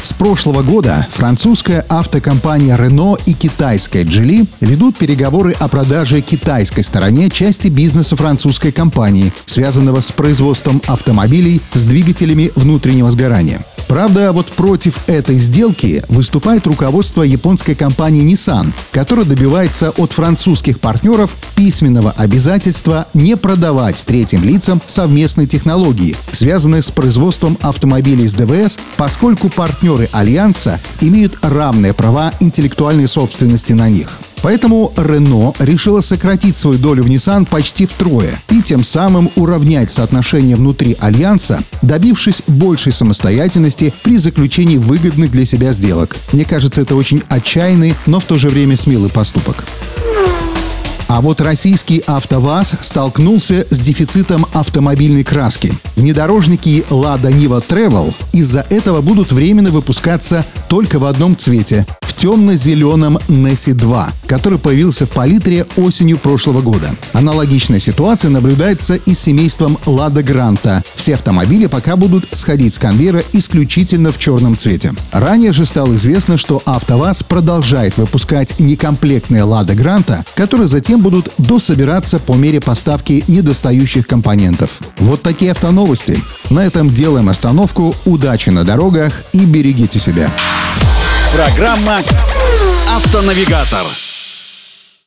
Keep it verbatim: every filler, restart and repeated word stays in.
С прошлого года французская автокомпания Renault и китайская Geely ведут переговоры о продаже китайской стороне части бизнеса французской компании, связанного с производством автомобилей с двигателями внутреннего сгорания. Правда, вот против этой сделки выступает руководство японской компании Nissan, которая добивается от французских партнеров письменного обязательства не продавать третьим лицам совместные технологии, связанные с производством автомобилей с ДВС, поскольку партнеры Альянса имеют равные права интеллектуальной собственности на них. Поэтому Renault решила сократить свою долю в Nissan почти втрое и тем самым уравнять соотношение внутри Альянса, добившись большей самостоятельности при заключении выгодных для себя сделок. Мне кажется, это очень отчаянный, но в то же время смелый поступок. А вот российский АвтоВАЗ столкнулся с дефицитом автомобильной краски. Внедорожники Lada Niva Travel из-за этого будут временно выпускаться только в одном цвете – в темно-зеленом Nessie два, который появился в палитре осенью прошлого года. Аналогичная ситуация наблюдается и с семейством Lada Granta. Все автомобили пока будут сходить с конвейера исключительно в черном цвете. Ранее же стало известно, что АвтоВАЗ продолжает выпускать некомплектные Lada Granta, которые затем будут дособираться по мере поставки недостающих компонентов. Вот такие автоновости. На этом делаем остановку. Удачи на дорогах и берегите себя. Программа «Автонавигатор».